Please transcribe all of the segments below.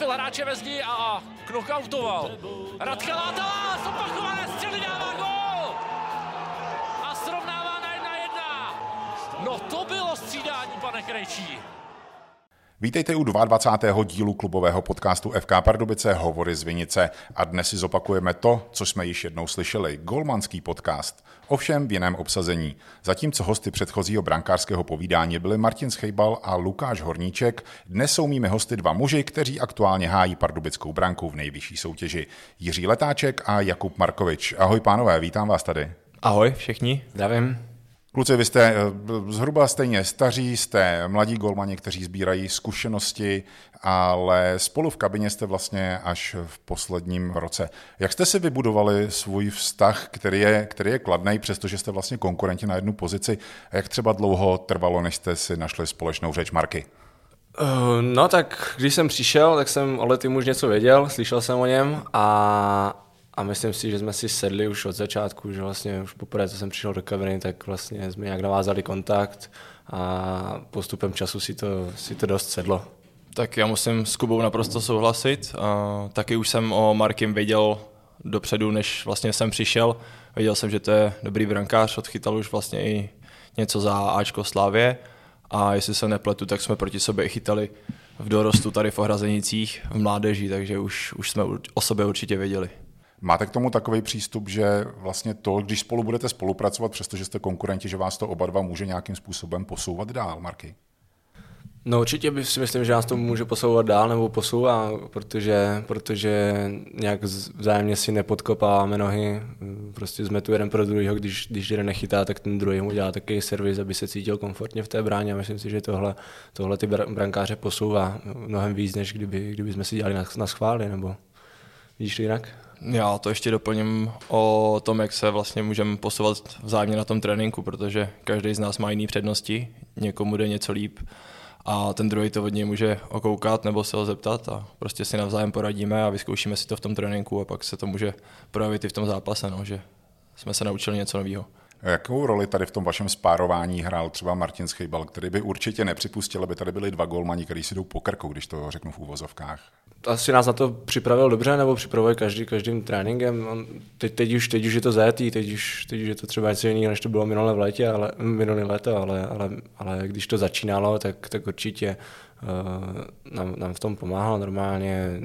trefil hráče ve zdi a knockoutoval. Radka Látala, z opakované střely dává gól! A srovnává na 1-1. No to bylo střídání, pane Krejčí. Vítejte u 22. dílu klubového podcastu FK Pardubice Hovory z Vinice a dnes si zopakujeme to, co jsme již jednou slyšeli, golmanský podcast, ovšem v jiném obsazení. Zatímco hosty předchozího brankářského povídání byli Martin Schejbal a Lukáš Horníček, dnes jsou mými hosty dva muži, kteří aktuálně hájí pardubickou branku v nejvyšší soutěži. Jiří Letáček a Jakub Markovič. Ahoj pánové, vítám vás tady. Ahoj všichni, zdravím. Kluci, vy jste zhruba stejně staří, jste mladí golmani, kteří sbírají zkušenosti, ale spolu v kabině jste vlastně až v posledním roce. Jak jste si vybudovali svůj vztah, který je kladný, přestože jste vlastně konkurenti na jednu pozici? A jak třeba dlouho trvalo, než jste si našli společnou řeč, Marky? No tak, když jsem přišel, tak jsem o Letým už něco věděl, slyšel jsem o něm a myslím si, že jsme si sedli už od začátku, že vlastně už poprvé, co jsem přišel do kaverny, tak vlastně jsme nějak navázali kontakt a postupem času si to dost sedlo. Tak já musím s Kubou naprosto souhlasit. Taky už jsem o Markim věděl dopředu, než vlastně jsem přišel. Věděl jsem, že to je dobrý brankář, odchytal už vlastně i něco za Ačko Slavie a jestli se nepletu, tak jsme proti sobě chytali v dorostu tady v Ohrazenicích, v mládeži, takže už jsme o sobě určitě věděli. Máte k tomu takový přístup, že vlastně to, když spolu budete spolupracovat, přestože jste konkurenti, že vás to oba dva může nějakým způsobem posouvat dál, Marky? No určitě si myslím, že nás to může posouvat dál nebo posouvá, protože nějak vzájemně si nepodkopáváme nohy. Prostě jsme tu jeden pro druhého, když jeden nechytá, tak ten druhý mu dělá takový servis, aby se cítil komfortně v té bráně. A myslím si, že tohle ty brankáře posouvá mnohem víc, než kdyby jsme si dělali na schvály, nebo vidíš jinak? Já to ještě doplním o tom, jak se vlastně můžeme posouvat vzájemně na tom tréninku, protože každý z nás má jiné přednosti, někomu jde něco líp a ten druhý to od něj může okoukat nebo se ho zeptat a prostě si navzájem poradíme a vyzkoušíme si to v tom tréninku a pak se to může projevit i v tom zápase, no, že jsme se naučili něco nového. Jakou roli tady v tom vašem spárování hrál třeba Martin Schejbal, který by určitě nepřipustil, aby tady byli dva golmani, kteří si jdou po krku, když to řeknu v úvozovkách? Asi nás na to připravil dobře, nebo připravuje každým tréninkem. Teď už je to zajetý, teď už je to třeba něco jiného, než to bylo minulé léto, ale když to začínalo, tak určitě nám v tom pomáhal normálně.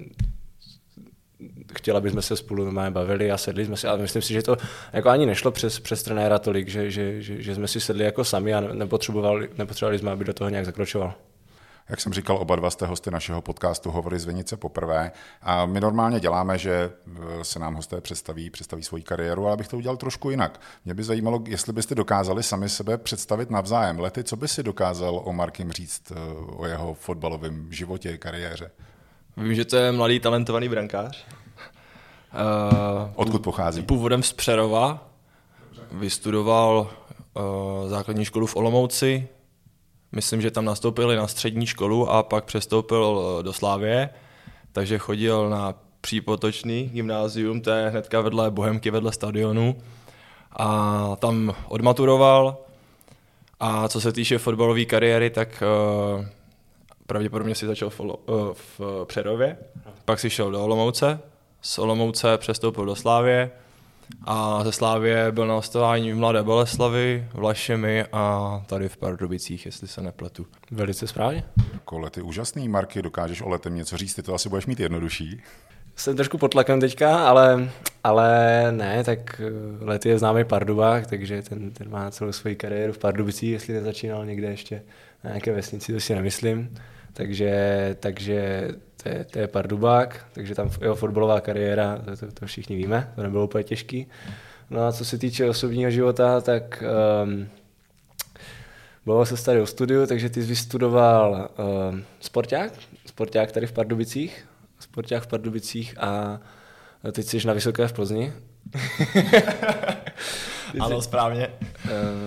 Chtěla bychom se spolu bavili a sedli jsme si, ale myslím si, že to jako ani nešlo přes trenéra tolik, že jsme si sedli jako sami a nepotřebovali jsme, aby do toho nějak zakročoval. Jak jsem říkal, oba dva jste hosty našeho podcastu Hovory z Vinice poprvé a my normálně děláme, že se nám hosté představí svoji kariéru, ale bych to udělal trošku jinak. Mě by zajímalo, jestli byste dokázali sami sebe představit navzájem. Lety, co by si dokázal o Markim říct, o jeho fotbalovém životě, kariéře? Vím, že to je mladý, talentovaný brankář. Odkud pochází? Původem z Přerova. Vystudoval základní školu v Olomouci. Myslím, že tam nastoupil i na střední školu a pak přestoupil do Slavie. Takže chodil na Přípotočný gymnázium, to je hnedka vedle Bohemky, vedle stadionu. A tam odmaturoval. A co se týče fotbalové kariéry, tak... pravděpodobně si začal v Přerově, pak si šel do Olomouce, z Olomouce přestoupil do Slávie a ze Slávie byl na hostování v Mladé Boleslavi, v Vlašimi a tady v Pardubicích, jestli se nepletu. Velice správně. Kolety úžasný, Marky, dokážeš o Letem něco říct, ty to asi budeš mít jednodušší. Jsem trošku pod tlakem teďka, ale ne, tak Lety je známý Pardubák, takže ten má celou svoji kariéru v Pardubicích, jestli nezačínal někde ještě na nějaké vesnici, to si nemyslím. Takže to je Pardubák, takže tam jeho fotbalová kariéra, to všichni víme, to nebylo úplně těžký. No a co se týče osobního života, tak bavil se tady o studiu, takže ty jsi vystudoval sporťák tady v Pardubicích, a teď jsi na vysoké v Plzni. Ano, správně.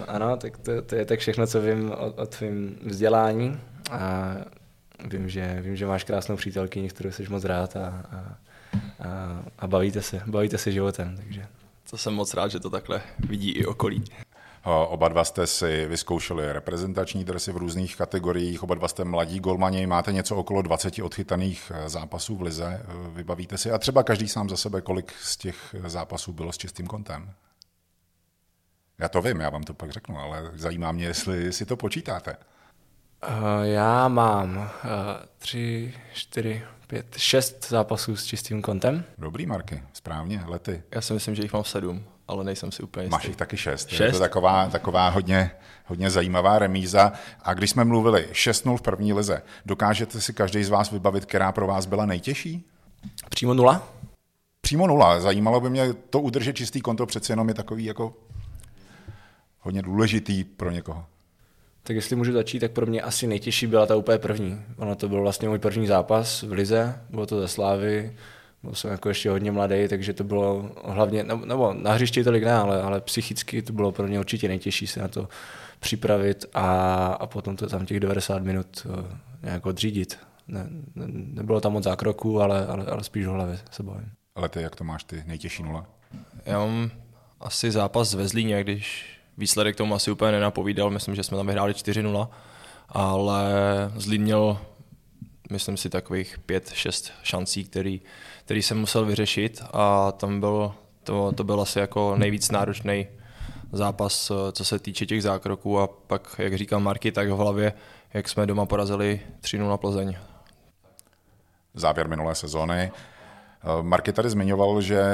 Ano, tak to je tak všechno, co vím o tvým vzdělání a vím, že máš krásnou přítelkyni, kterou jsi moc rád a bavíte se životem. Takže. To jsem moc rád, že to takhle vidí i okolí. Oba dva jste si vyzkoušeli reprezentační dresy v různých kategoriích, oba dva jste mladí golmani, máte něco okolo 20 odchytaných zápasů v lize, vybavíte si, a třeba každý sám za sebe, kolik z těch zápasů bylo s čistým kontem? Já to vím, já vám to pak řeknu, ale zajímá mě, jestli si to počítáte. Já mám 3, 4, 5, 6 zápasů s čistým kontem. Dobrý, Marky, správně, lety. Já si myslím, že jich mám 7. Ale nejsem si úplně jistý. Máš jich taky 6. Je to taková hodně zajímavá remíza. A když jsme mluvili 6-0 v první lize, dokážete si každý z vás vybavit, která pro vás byla nejtěžší? Přímo 0? Přímo 0. Zajímalo by mě to udržet čistý konto, přeci jenom je takový jako hodně důležitý pro někoho. Tak jestli můžu začít, tak pro mě asi nejtěžší byla ta úplně první. Ono to byl vlastně můj první zápas v lize, bylo to ze Slávy. Byl jsem jako ještě hodně mladý, takže to bylo hlavně, nebo na hřišti tolik ne, ale psychicky to bylo pro mě určitě nejtěžší se na to připravit a potom to tam těch 90 minut nějak odřídit. Nebylo tam moc zákroků, ale spíš v hlavě se bavím. Ale ty, jak to máš ty, nejtěžší 0? Já mám asi zápas ve Zlíně, když výsledek tomu asi úplně nenapovídal, myslím, že jsme tam vyhráli 4-0, ale Zlín měl, myslím si, takových 5-6 šancí, který jsem musel vyřešit, a tam byl, to byl asi jako nejvíc náročný zápas, co se týče těch zákroků, a pak, jak říkal Marky, tak v hlavě, jak jsme doma porazili 3-0 Plzeň. Závěr minulé sezóny. Marky tady zmiňoval, že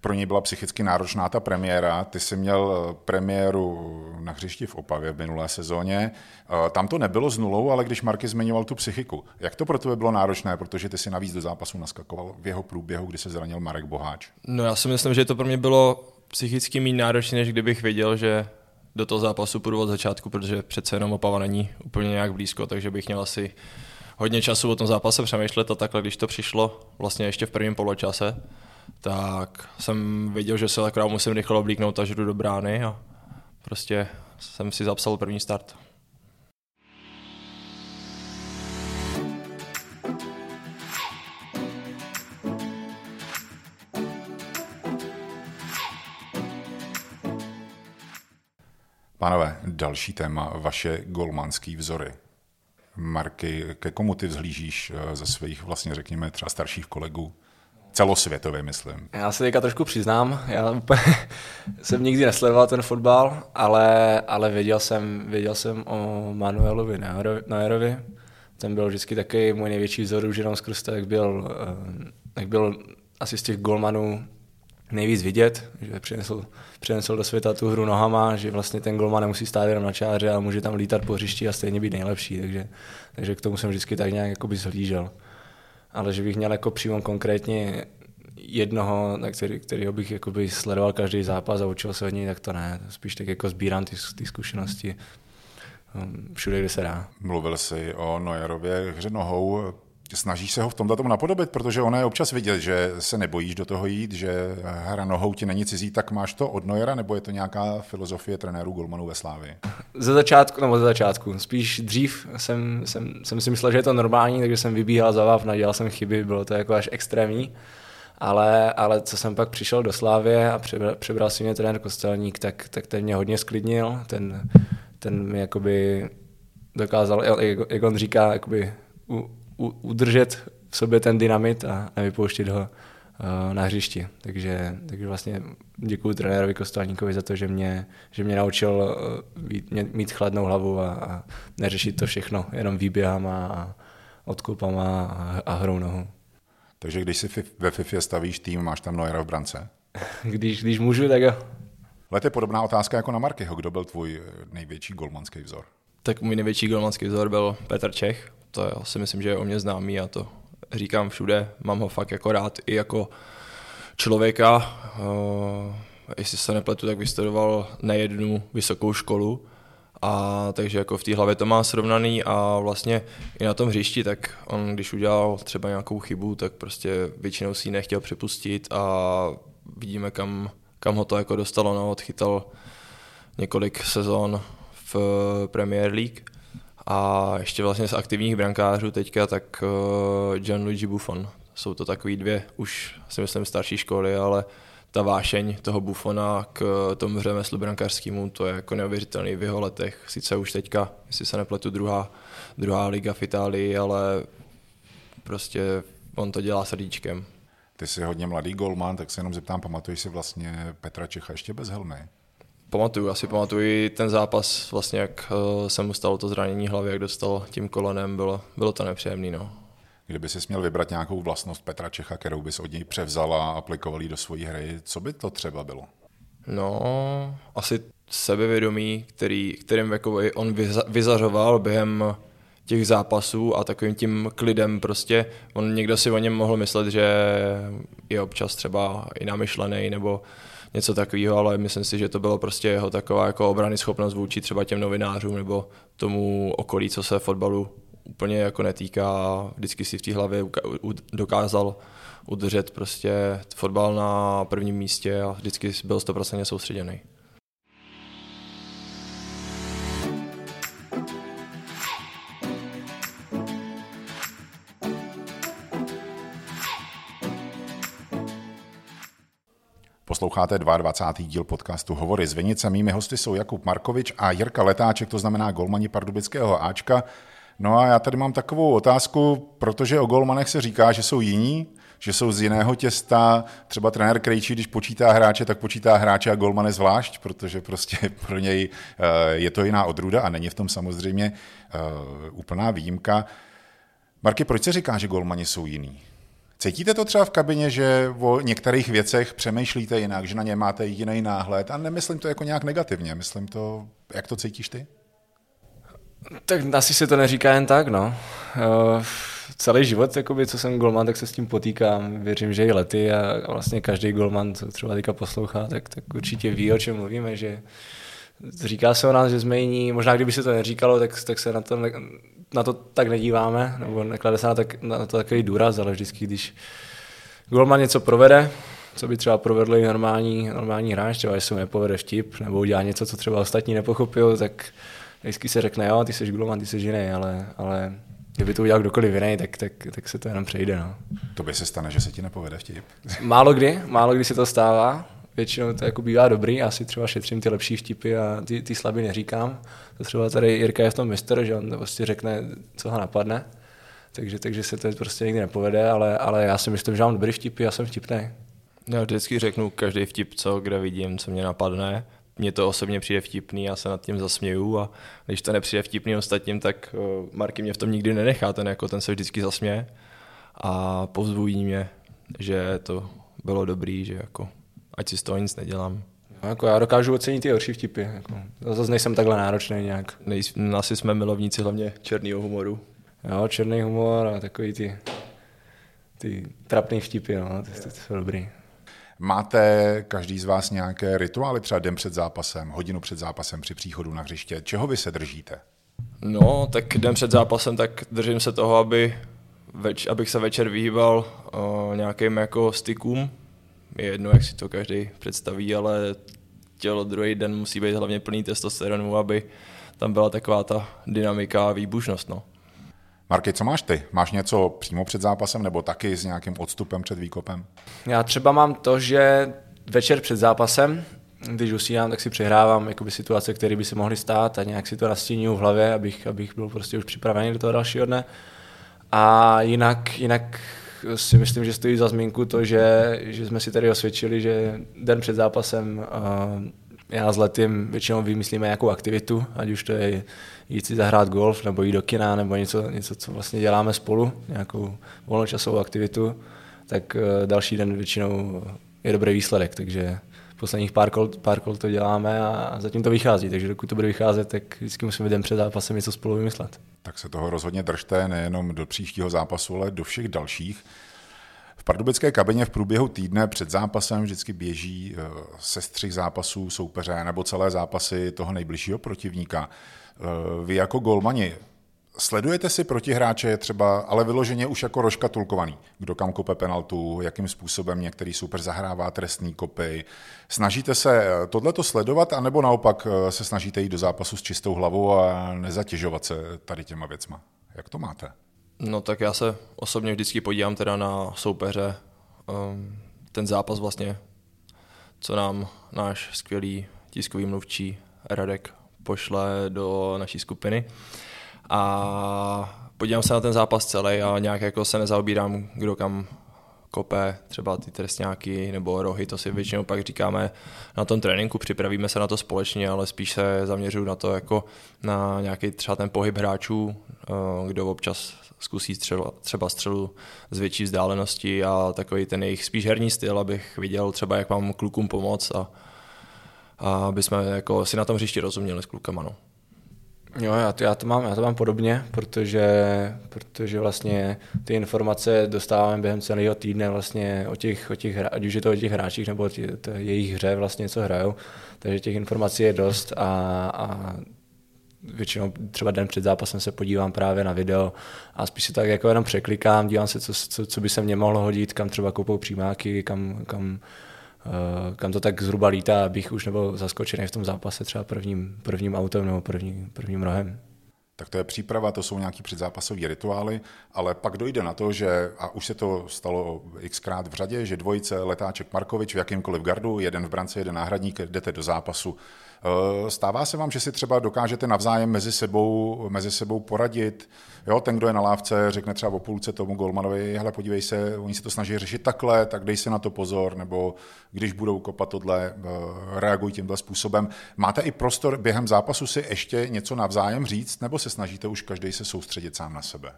pro něj byla psychicky náročná ta premiéra. Ty jsi měl premiéru na hřišti v Opavě v minulé sezóně. Tam to nebylo s nulou, ale když Marky zmiňoval tu psychiku. Jak to pro tebe bylo náročné, protože ty si navíc do zápasu naskakoval v jeho průběhu, kdy se zranil Marek Boháč? No, já si myslím, že to pro mě bylo psychicky méně náročné, než kdybych věděl, že do toho zápasu půjdu od začátku, protože přece jenom Opava není úplně nějak blízko, takže bych měl asi hodně času o tom zápase přemýšlet, a takhle, když to přišlo vlastně ještě v prvním poločase, tak jsem věděl, že se akorát musím rychle oblíknout, až jdu do brány, a prostě jsem si zapsal první start. Pánové, další téma, vaše golmanský vzory. Marky, ke komu ty vzhlížíš ze svých, vlastně řekněme, třeba starších kolegů? Celosvětově, myslím. Já se teďka trošku přiznám, já úplně jsem nikdy nesledoval ten fotbal, ale věděl jsem o Manuelovi Neuerovi. Ten byl vždycky taky můj největší vzor, už jenom skrz to, jak byl asi z těch golmanů nejvíc vidět, že přinesl do světa tu hru nohama, že vlastně ten golman nemusí stát jenom na čáře, ale může tam lítat po hřišti a stejně být nejlepší, takže k tomu jsem vždycky tak nějak jakoby zhlížel. Ale že bych měl jako přímo konkrétně jednoho, kterého bych jakoby sledoval každý zápas a učil se od něj, tak to ne. Spíš tak jako sbírám ty zkušenosti všude, kde se dá. Mluvil jsi o Neuerově hře nohou. Snažíš se ho v tomto napodobit, protože ono je občas vidět, že se nebojíš do toho jít, že hra nohou ti není cizí, tak máš to od Neuera, nebo je to nějaká filozofie trenérů golmanů ve Slávii? Ze začátku. Spíš dřív jsem si myslel, že je to normální, takže jsem vybíhal za vápna, nadělal jsem chyby, bylo to jako až extrémní, ale co jsem pak přišel do Slávie a přebral si mě trenér Kostelník, tak ten mě hodně sklidnil, ten mi jakoby dokázal, jak on říká, jakoby udržet v sobě ten dynamit a nevypouštět ho na hřišti. Takže vlastně děkuju trenérovi Kostelníkovi za to, že mě naučil mít chladnou hlavu a neřešit to všechno jenom výběhama a odkupama a hrou nohu. Takže když si ve FIFA stavíš tým, máš tam Neuera v brance? Když můžu, tak jo. Lety, podobná otázka jako na Markyho. Kdo byl tvůj největší golmanský vzor? Tak můj největší golmanský vzor byl Petr Čech. To já si myslím, že je o mě známý, a to říkám všude, mám ho fakt jako rád i jako člověka. Jestli se nepletu, tak vystudoval nejednu vysokou školu, a takže jako v té hlavě to má srovnaný, a vlastně i na tom hřišti, tak on když udělal třeba nějakou chybu, tak prostě většinou si ji nechtěl připustit, a vidíme, kam ho to jako dostalo, no, odchytal několik sezon v Premier League. A ještě vlastně z aktivních brankářů teďka, tak Gianluigi Buffon. Jsou to takový dvě, už si myslím, starší školy, ale ta vášeň toho Buffona k tomu řemeslu brankářskému, to je jako neuvěřitelný v jeho letech. Sice už teďka, jestli se nepletu, druhá liga v Itálii, ale prostě on to dělá srdíčkem. Ty jsi hodně mladý golman, tak se jenom zeptám, pamatuješ si vlastně Petra Čecha ještě bez helmy? Pamatuju ten zápas, vlastně jak se mu stalo to zranění hlavy, jak dostal tím kolenem, bylo to nepříjemný. No. Kdyby jsi měl vybrat nějakou vlastnost Petra Čecha, kterou bys od něj převzal a aplikoval ji do své hry, co by to třeba bylo? No, asi sebevědomí, kterým jako on vyzařoval během těch zápasů a takovým tím klidem prostě. Někdo si o něm mohl myslet, že je občas třeba i namyšlený nebo něco takového, ale myslím si, že to bylo prostě jeho taková jako obrany schopnost vůči třeba těm novinářům nebo tomu okolí, co se fotbalu úplně jako netýká. Vždycky si v té hlavě dokázal udržet prostě fotbal na prvním místě a vždycky byl 100% soustředěný. Posloucháte 22. díl podcastu Hovory z Vinice. Mými hosty jsou Jakub Markovič a Jirka Letáček, to znamená golmani pardubického Ačka. No a já tady mám takovou otázku, protože o golmanech se říká, že jsou jiní, že jsou z jiného těsta. Třeba trenér Krejčí, když počítá hráče, tak počítá hráče a golmany zvlášť, protože prostě pro něj je to jiná odrůda a není v tom samozřejmě úplná výjimka. Marky, proč se říká, že golmani jsou jiní? Cítíte to třeba v kabině, že o některých věcech přemýšlíte jinak, že na ně máte jiný náhled? A nemyslím to jako nějak negativně, myslím to, jak to cítíš ty? Tak asi se to neříká jen tak, no. Celý život, jakoby, co jsem golman, tak se s tím potýkám. Věřím, že i lety a vlastně každý golman, co třeba teďka poslouchá, tak určitě ví, o čem mluvíme, že říká se o nás, že jsme jiní. Možná kdyby se to neříkalo, tak se na to tak nedíváme, nebo neklade se na to takový důraz, ale vždycky, když golman něco provede, co by třeba provedl i normální hráč, třeba jestli mu nepovede vtip, nebo udělá něco, co třeba ostatní nepochopil, tak vždycky se řekne, jo, ty jsi golman, ty jsi jiný, ale kdyby to udělal kdokoliv jiný, tak se to jenom přejde. No. Tobě se stane, že se ti nepovede vtip? Málo kdy se to stává. Většinou to jako bývá dobrý, já si třeba šetřím ty lepší vtipy a ty slabý neříkám. To třeba tady Jirka je v tom mistr, že on prostě řekne, co ho napadne. Takže se to prostě nikdy nepovede, ale já si myslím, že mám dobrý vtipy, já jsem vtipnej. Já vždycky řeknu každý vtip, co kde vidím, co mě napadne. Mně to osobně přijde vtipný, já se nad tím zasměju a když to nepřijde vtipný ostatním, tak Marky mě v tom nikdy nenechá, ten se vždycky zasměje a povzbují mě, že to bylo dobrý, že jako ať si z toho nic nedělám. No, jako já dokážu ocenit ty horší vtipy. Jako. Zase nejsem takhle náročný nějak. Asi jsme milovníci hlavně černýho humoru. Jo, černý humor a takový ty trapný vtipy, no, to je dobrý. Máte každý z vás nějaké rituály, třeba den před zápasem, hodinu před zápasem při příchodu na hřiště? Čeho vy se držíte? No, tak den před zápasem, tak držím se toho, abych se večer vyhýbal nějakým jako stykům. Je jedno, jak si to každý představí, ale tělo druhý den musí být hlavně plný testosteronu, aby tam byla taková ta dynamika a výbušnost. No. Marky, co máš ty? Máš něco přímo před zápasem nebo taky s nějakým odstupem před výkopem? Já třeba mám to, že večer před zápasem, když usínám, tak si přehrávám jakoby situace, které by se mohly stát a nějak si to nastíňuji v hlavě, abych byl prostě už připravený do toho dalšího dne. A jinak si myslím, že stojí za zmínku to, že jsme si tady osvědčili, že den před zápasem já s Letým většinou vymyslíme nějakou aktivitu, ať už to je jít si zahrát golf nebo jít do kina nebo něco, co vlastně děláme spolu, nějakou volnočasovou aktivitu, tak další den většinou je dobrý výsledek, takže posledních pár kol to děláme a zatím to vychází, takže dokud to bude vycházet, tak vždycky musíme den před zápasem něco spolu vymyslet. Tak se toho rozhodně držte nejenom do příštího zápasu, ale do všech dalších. V pardubické kabině v průběhu týdne před zápasem vždycky běží sestřih zápasů soupeře nebo celé zápasy toho nejbližšího protivníka. Vy jako golmani sledujete si protihráče třeba, ale vyloženě už jako rozškatulkovaný. Kdo kam kope penaltu, jakým způsobem některý soupeř zahrává trestný kopy. Snažíte se tohleto sledovat, anebo naopak se snažíte jít do zápasu s čistou hlavou a nezatěžovat se tady těma věcma? Jak to máte? No tak já se osobně vždycky podívám teda na soupeře. Ten zápas vlastně co nám náš skvělý tiskový mluvčí Radek pošle do naší skupiny. A podívám se na ten zápas celý a nějak jako se nezaobírám, kdo kam kope, třeba ty trestňáky nebo rohy, to si většinou pak říkáme na tom tréninku, připravíme se na to společně, ale spíš se zaměřuju na to jako na nějaký třeba ten pohyb hráčů, kdo občas zkusí třeba střelu z větší vzdálenosti a takový ten jejich spíš herní styl, abych viděl třeba, jak mám klukům pomoct a aby jsme jako si na tom hřišti rozuměli s klukama. No. Jo, já to mám podobně, protože vlastně ty informace dostáváme během celého týdne vlastně o těch ať už je to o těch hráčích nebo jejich hře vlastně, co hrajou, takže těch informací je dost a většinou třeba den před zápasem se podívám právě na video a spíš si tak jako jenom překlikám, dívám se, co by se mě mohlo hodit, kam třeba koupou přímáky, kam to tak zhruba lítá, abych už nebyl zaskočený v tom zápase třeba prvním autem nebo prvním rohem. Tak to je příprava, to jsou nějaký předzápasové rituály, ale pak dojde na to, že, a už se to stalo xkrát v řadě, že dvojice Letáček Markovič v jakýmkoliv gardu, jeden v brance, jeden náhradník, jdete do zápasu. Stává se vám, že si třeba dokážete navzájem mezi sebou poradit? Jo, ten, kdo je na lávce, řekne třeba o půlce tomu golmanovi, hele, podívej se, oni se to snaží řešit takhle, tak dej si na to pozor, nebo když budou kopat tohle, reaguj tímhle způsobem. Máte i prostor během zápasu si ještě něco navzájem říct, nebo se snažíte už každý se soustředit sám na sebe?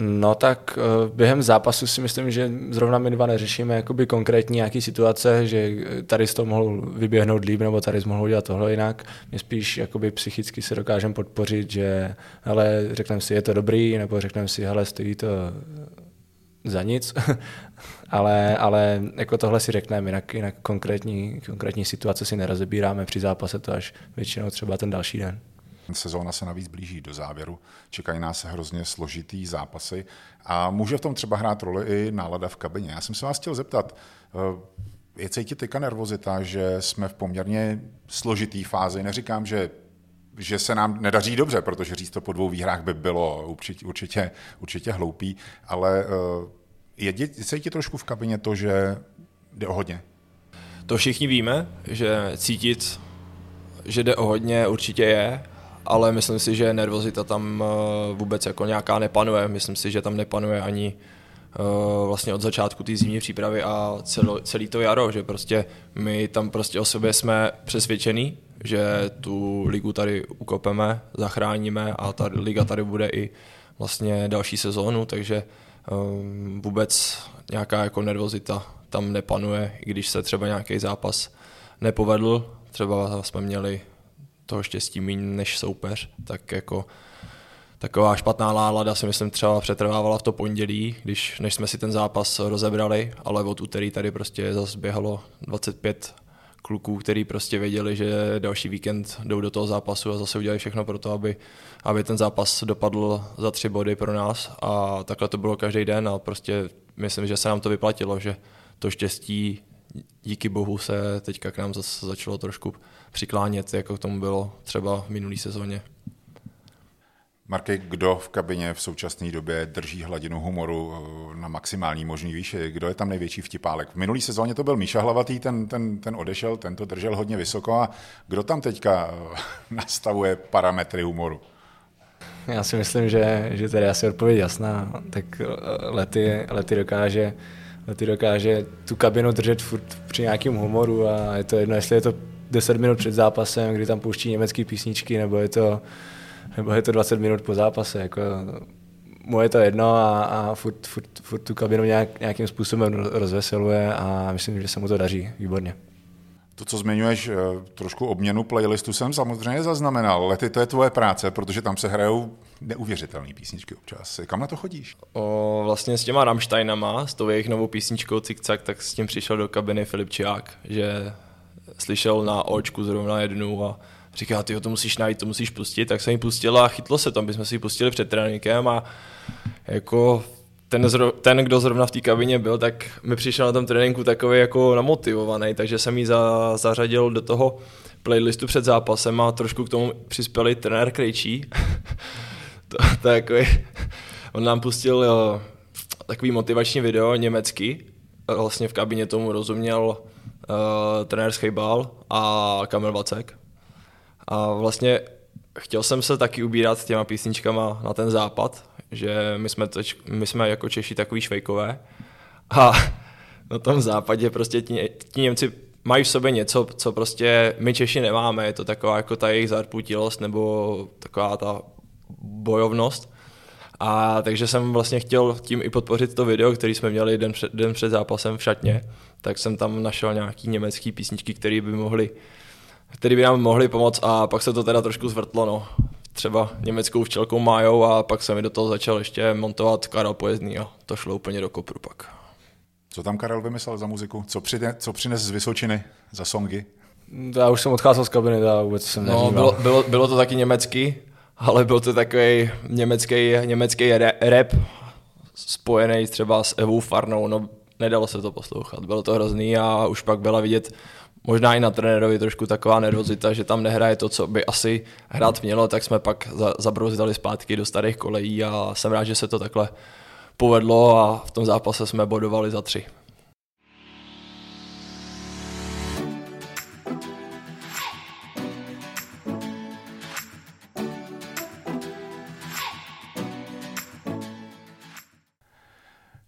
No tak během zápasu si myslím, že zrovna my dva neřešíme jakoby konkrétní nějaký situace, že tady jsi to mohl vyběhnout líp nebo tady jsi mohl udělat tohle jinak. Mě spíš jakoby psychicky se dokážeme podpořit, že hele, řekneme si, je to dobrý, nebo řekneme si, hele, stojí to za nic, ale jako tohle si řekneme, jinak konkrétní situace si nerozebíráme při zápase, to až většinou třeba ten další den. Sezóna se navíc blíží do závěru, čekají nás hrozně složitý zápasy a může v tom třeba hrát roli i nálada v kabině. Já jsem se vás chtěl zeptat, je cítit teďka nervozita, že jsme v poměrně složitý fázi, neříkám, že se nám nedaří dobře, protože říct to po dvou výhrách by bylo určitě hloupý, ale je cítit trošku v kabině to, že jde o hodně? To všichni víme, že cítit, že jde o hodně, určitě je, ale myslím si, že nervozita tam vůbec jako nějaká nepanuje. Myslím si, že tam nepanuje ani vlastně od začátku té zimní přípravy a celý to jaro, že prostě my tam prostě o sobě jsme přesvědčený, že tu ligu tady ukopeme, zachráníme a ta liga tady bude i vlastně další sezónu, takže vůbec nějaká jako nervozita tam nepanuje, i když se třeba nějaký zápas nepovedl, třeba jsme měli toho štěstí méně než soupeř, tak jako taková špatná nálada si myslím třeba přetrvávala v to pondělí, než jsme si ten zápas rozebrali, ale od úterý tady prostě zase běhalo 25 kluků, který prostě věděli, že další víkend jdou do toho zápasu a zase udělali všechno pro to, aby ten zápas dopadl za 3 body pro nás a takhle to bylo každý den a prostě myslím, že se nám to vyplatilo, že to štěstí díky bohu se teďka k nám zase začalo trošku přiklánět, jako k tomu bylo třeba v minulý sezóně. Marky, kdo v kabině v současné době drží hladinu humoru na maximální možný výši? Kdo je tam největší vtipálek? V minulý sezóně to byl Míša Hlavatý, ten odešel, ten to držel hodně vysoko. A kdo tam teďka nastavuje parametry humoru? Já si myslím, že tady asi odpověď jasná. Tak lety dokáže tu kabinu držet furt při nějakém humoru a je to jedno, jestli je to 10 minut před zápasem, kdy tam pouští německé písničky, nebo je to 20 minut po zápase. Jako, mu je to jedno a furt tu kabinu nějakým způsobem rozveseluje a myslím, že se mu to daří výborně. To, co zmiňuješ, trošku obměnu playlistu jsem samozřejmě zaznamenal. Lety, to je tvoje práce, protože tam se hrajou neuvěřitelné písničky občas. Kam na to chodíš? Vlastně s těma Rammsteinama, s tou jejich novou písničkou Cikcak, tak s tím přišel do kabiny Filip Čiák, že slyšel na očku zrovna jednu a říká, tyjo, to musíš najít, to musíš pustit, tak jsem ji pustil a chytlo se tam, bychom si ji pustili před tréninkem a jako ten, kdo zrovna v té kabině byl, tak mi přišel na tom tréninku takový jako namotivovaný, takže jsem ji zařadil do toho playlistu před zápasem a trošku k tomu přispěl i trenér Krejčí. On nám pustil takový motivační video německy, vlastně v kabině tomu rozuměl trenér Schejbal a Kamil Vacek. A vlastně chtěl jsem se taky ubírat těma písničkama na ten západ, že my jsme jako Češi takový švejkové a na tom západě prostě ti Němci mají v sobě něco, co prostě my Češi nemáme, je to taková jako ta jejich zarputilost nebo taková ta bojovnost. A takže jsem vlastně chtěl tím i podpořit to video, který jsme měli den před zápasem v šatně, tak jsem tam našel nějaký německý písničky, které by nám mohly pomoct a pak se to teda trošku zvrtlo, no. Třeba německou včelkou Májou a pak se mi do toho začal ještě montovat Karel Pojezdný a to šlo úplně do kopru pak. Co tam Karel vymyslel za muziku? Co přines z Vysočiny za songy? Já už jsem odcházel z kabiny, já vůbec jsem nevnímal. No, bylo to taky německy, ale byl to takový německý rap spojený třeba s Evou Farnou, no nedalo se to poslouchat, bylo to hrozný a už pak byla vidět možná i na trenérovi trošku taková nervozita, že tam nehraje to, co by asi hrát mělo, tak jsme pak zabrouzdali zpátky do starých kolejí a jsem rád, že se to takhle povedlo a v tom zápase jsme bodovali za 3.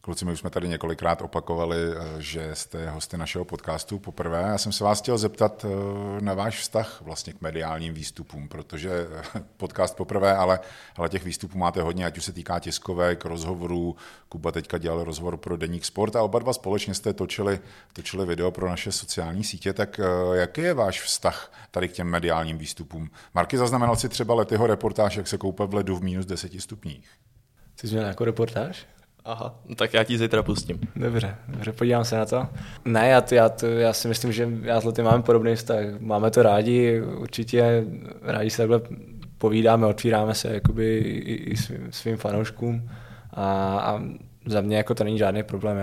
Kluci, my už jsme tady několikrát opakovali, že jste hosty našeho podcastu poprvé. Já jsem se vás chtěl zeptat na váš vztah vlastně k mediálním výstupům, protože podcast poprvé, ale těch výstupů máte hodně, ať už se týká tiskovek, rozhovorů. Kuba teďka dělal rozhovor pro Deník Sport a oba dva společně jste točili video pro naše sociální sítě. Tak jaký je váš vztah tady k těm mediálním výstupům? Marky, zaznamenal si třeba Letyho reportáž, jak se koupe v ledu v -10 stupních. Jsi měl nějakou reportáž? Aha, tak já ti zítra pustím. Dobře, podívám se na to. Ne, já si myslím, že já s Lety máme podobný vztah. Máme to rádi, určitě rádi se takhle povídáme, otvíráme se jakoby i svým fanouškům a za mě jako to není žádný problém.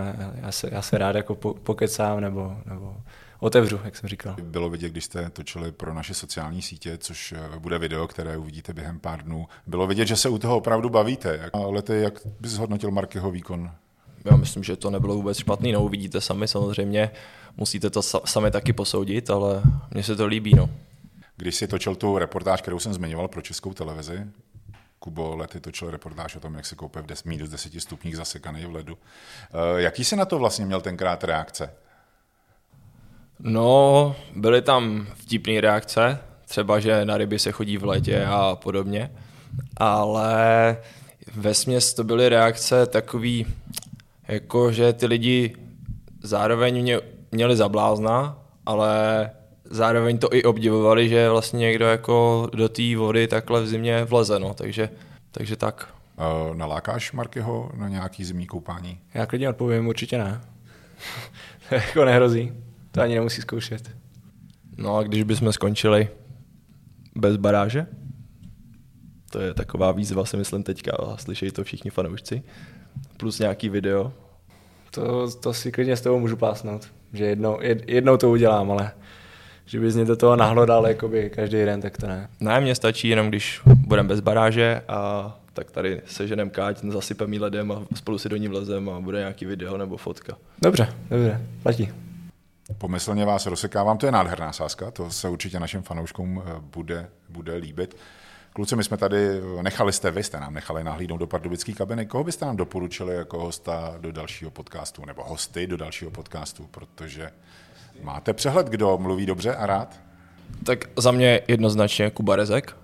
Já se rád jako pokecám nebo otevřu, jak jsem říkal. Bylo vidět, když jste točili pro naše sociální sítě, což bude video, které uvidíte během pár dnů. Bylo vidět, že se u toho opravdu bavíte. Lety, jak bys zhodnotil Markyho výkon? Já myslím, že to nebylo vůbec špatný. No, uvidíte sami samozřejmě. Musíte to sami taky posoudit, ale mně se to líbí. No. Když jsi točil tu reportáž, kterou jsem zmiňoval pro Českou televizi, Kubo, Lety točil reportáž o tom, jak se koupe v -10 stupních zasekaný v ledu. Jaký jsi na to vlastně měl tenkrát reakce? No, byly tam vtipné reakce, třeba, že na ryby se chodí v létě a podobně, ale vesměs to byly reakce takový, jako že ty lidi zároveň měli za blázna, ale zároveň to i obdivovali, že vlastně někdo jako do té vody takhle v zimě vleze, no, takže tak. Nalákáš Markyho na nějaký zimní koupání? Já klidně odpovím, určitě ne. To jako nehrozí. To ani nemusí zkoušet. No a když bychom skončili bez baráže? To je taková výzva, si myslím teďka, a slyšejí to všichni fanoušci. Plus nějaký video. To si klidně s tebou můžu pásnout. Že jednou to udělám, ale že bys mě do toho nahlodal jakoby každý den, tak to ne. Ne, mně stačí jenom, když budeme bez baráže a tak tady seženem káť, zasypem jí ledem a spolu si do ní vlezem a bude nějaký video nebo fotka. Dobře, platí. Pomyslně vás rozsekávám, to je nádherná sázka, to se určitě našim fanouškům bude líbit. Kluci, my jsme tady, vy jste nám nechali nahlídnout do pardubické kabiny, koho byste nám doporučili jako hosta do dalšího podcastu, nebo hosty do dalšího podcastu, protože máte přehled, kdo mluví dobře a rád? Tak za mě jednoznačně Kuba Rezek.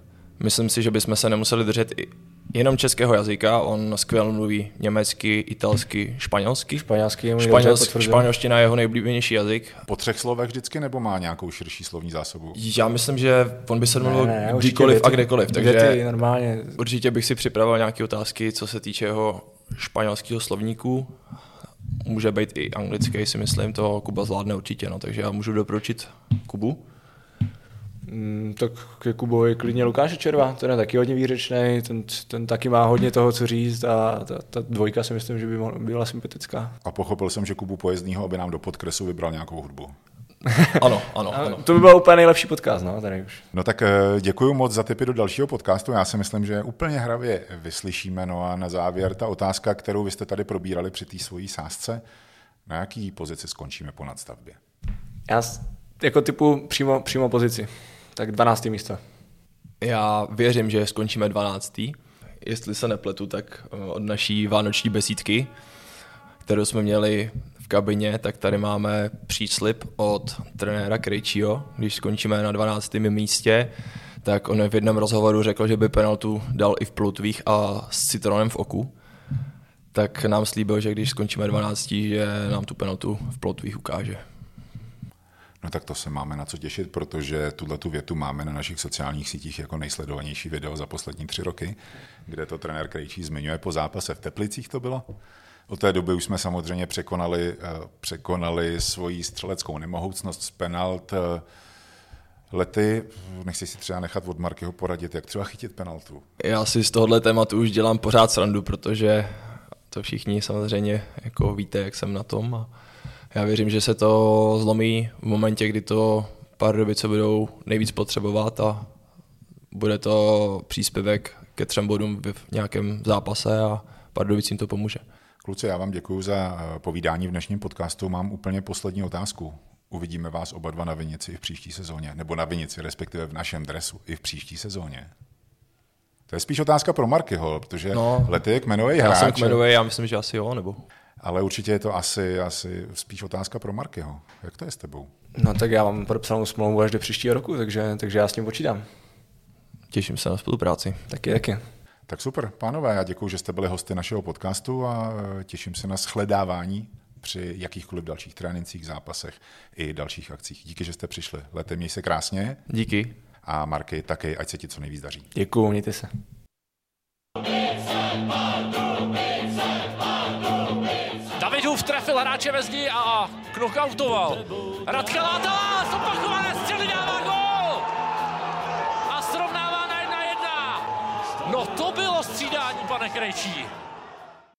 Myslím si, že bychom se nemuseli držet jenom českého jazyka, on skvěle mluví německy, italsky, španělsky. Španělština je jeho nejoblíbenější jazyk. Po 3 slovech vždycky, nebo má nějakou širší slovní zásobu? Já myslím, že on by se mluvil kdykoliv a kdekoliv, takže normálně. Určitě bych si připravil nějaké otázky, co se týče jeho španělského slovníku. Může být i anglický, si myslím, to Kuba zvládne určitě, no, takže já můžu doporučit Kubu. Tak ke Kubovi klidně Lukáše Červa, ten je taky hodně výřečnej, ten taky má hodně toho, co říct a ta 2 si myslím, že by byla sympatická. A pochopil jsem, že Kubu Pojezdnýho, aby nám do podkresu vybral nějakou hudbu. Ano. To by byl úplně nejlepší podcast, no, tady už. No tak děkuji moc za tipy do dalšího podcastu, já si myslím, že úplně hravě vyslyšíme, no a na závěr ta otázka, kterou vy jste tady probírali při té svojí sázce, na jaký pozici skončíme po nadstavbě? Já jako typu přímo pozici, tak 12. místo. Já věřím, že skončíme 12. Jestli se nepletu, tak od naší vánoční besídky, kterou jsme měli v kabině, tak tady máme příslib od trenéra Krejčího. Když skončíme na 12. místě, tak on v jednom rozhovoru řekl, že by penaltu dal i v plutvích a s citronem v oku. Tak nám slíbil, že když skončíme 12, že nám tu penaltu v plotvích ukáže. No tak to se máme na co těšit, protože tu větu máme na našich sociálních sítích jako nejsledovanější video za poslední 3 roky, kde to trenér Krejčí zmiňuje po zápase v Teplicích to bylo. Od té doby už jsme samozřejmě překonali svoji střeleckou nemohoucnost z penalt lety. Nechci si třeba nechat od Markyho poradit, jak třeba chytit penaltu. Já si z tohohle tématu už dělám pořád srandu, protože to všichni samozřejmě jako víte, jak jsem na tom. A já věřím, že se to zlomí v momentě, kdy to Pardubice budou nejvíc potřebovat a bude to příspěvek ke 3 bodům v nějakém zápase a Pardubicím to pomůže. Kluci, já vám děkuju za povídání v dnešním podcastu. Mám úplně poslední otázku. Uvidíme vás oba dva na Vinici i v příští sezóně, nebo na Vinici, respektive v našem dresu i v příští sezóně? To je spíš otázka pro Markyho, protože Lety je kmenový hráč. Já jsem kmenový, já myslím, že asi jo, nebo... Ale určitě je to asi spíš otázka pro Markyho. Jak to je s tebou? No tak já mám podepsanou smlouvu až do příštího roku, takže já s ním počítám. Těším se na spolupráci. Taky. Tak super, pánové, já děkuju, že jste byli hosty našeho podcastu a těším se na shledávání při jakýchkoliv dalších trénincích, zápasech i dalších akcích. Díky, že jste přišli. Lety, měj se krásně. Díky. A Marky taky, ať se ti co nejvíc daří. Děkuju, mějte se. Davidův trefil hráče ve zdi a knockoutoval. Radka Látala, zopakované střely dává gól! A srovnává 1-1. No to bylo střídání, pane Krejčí.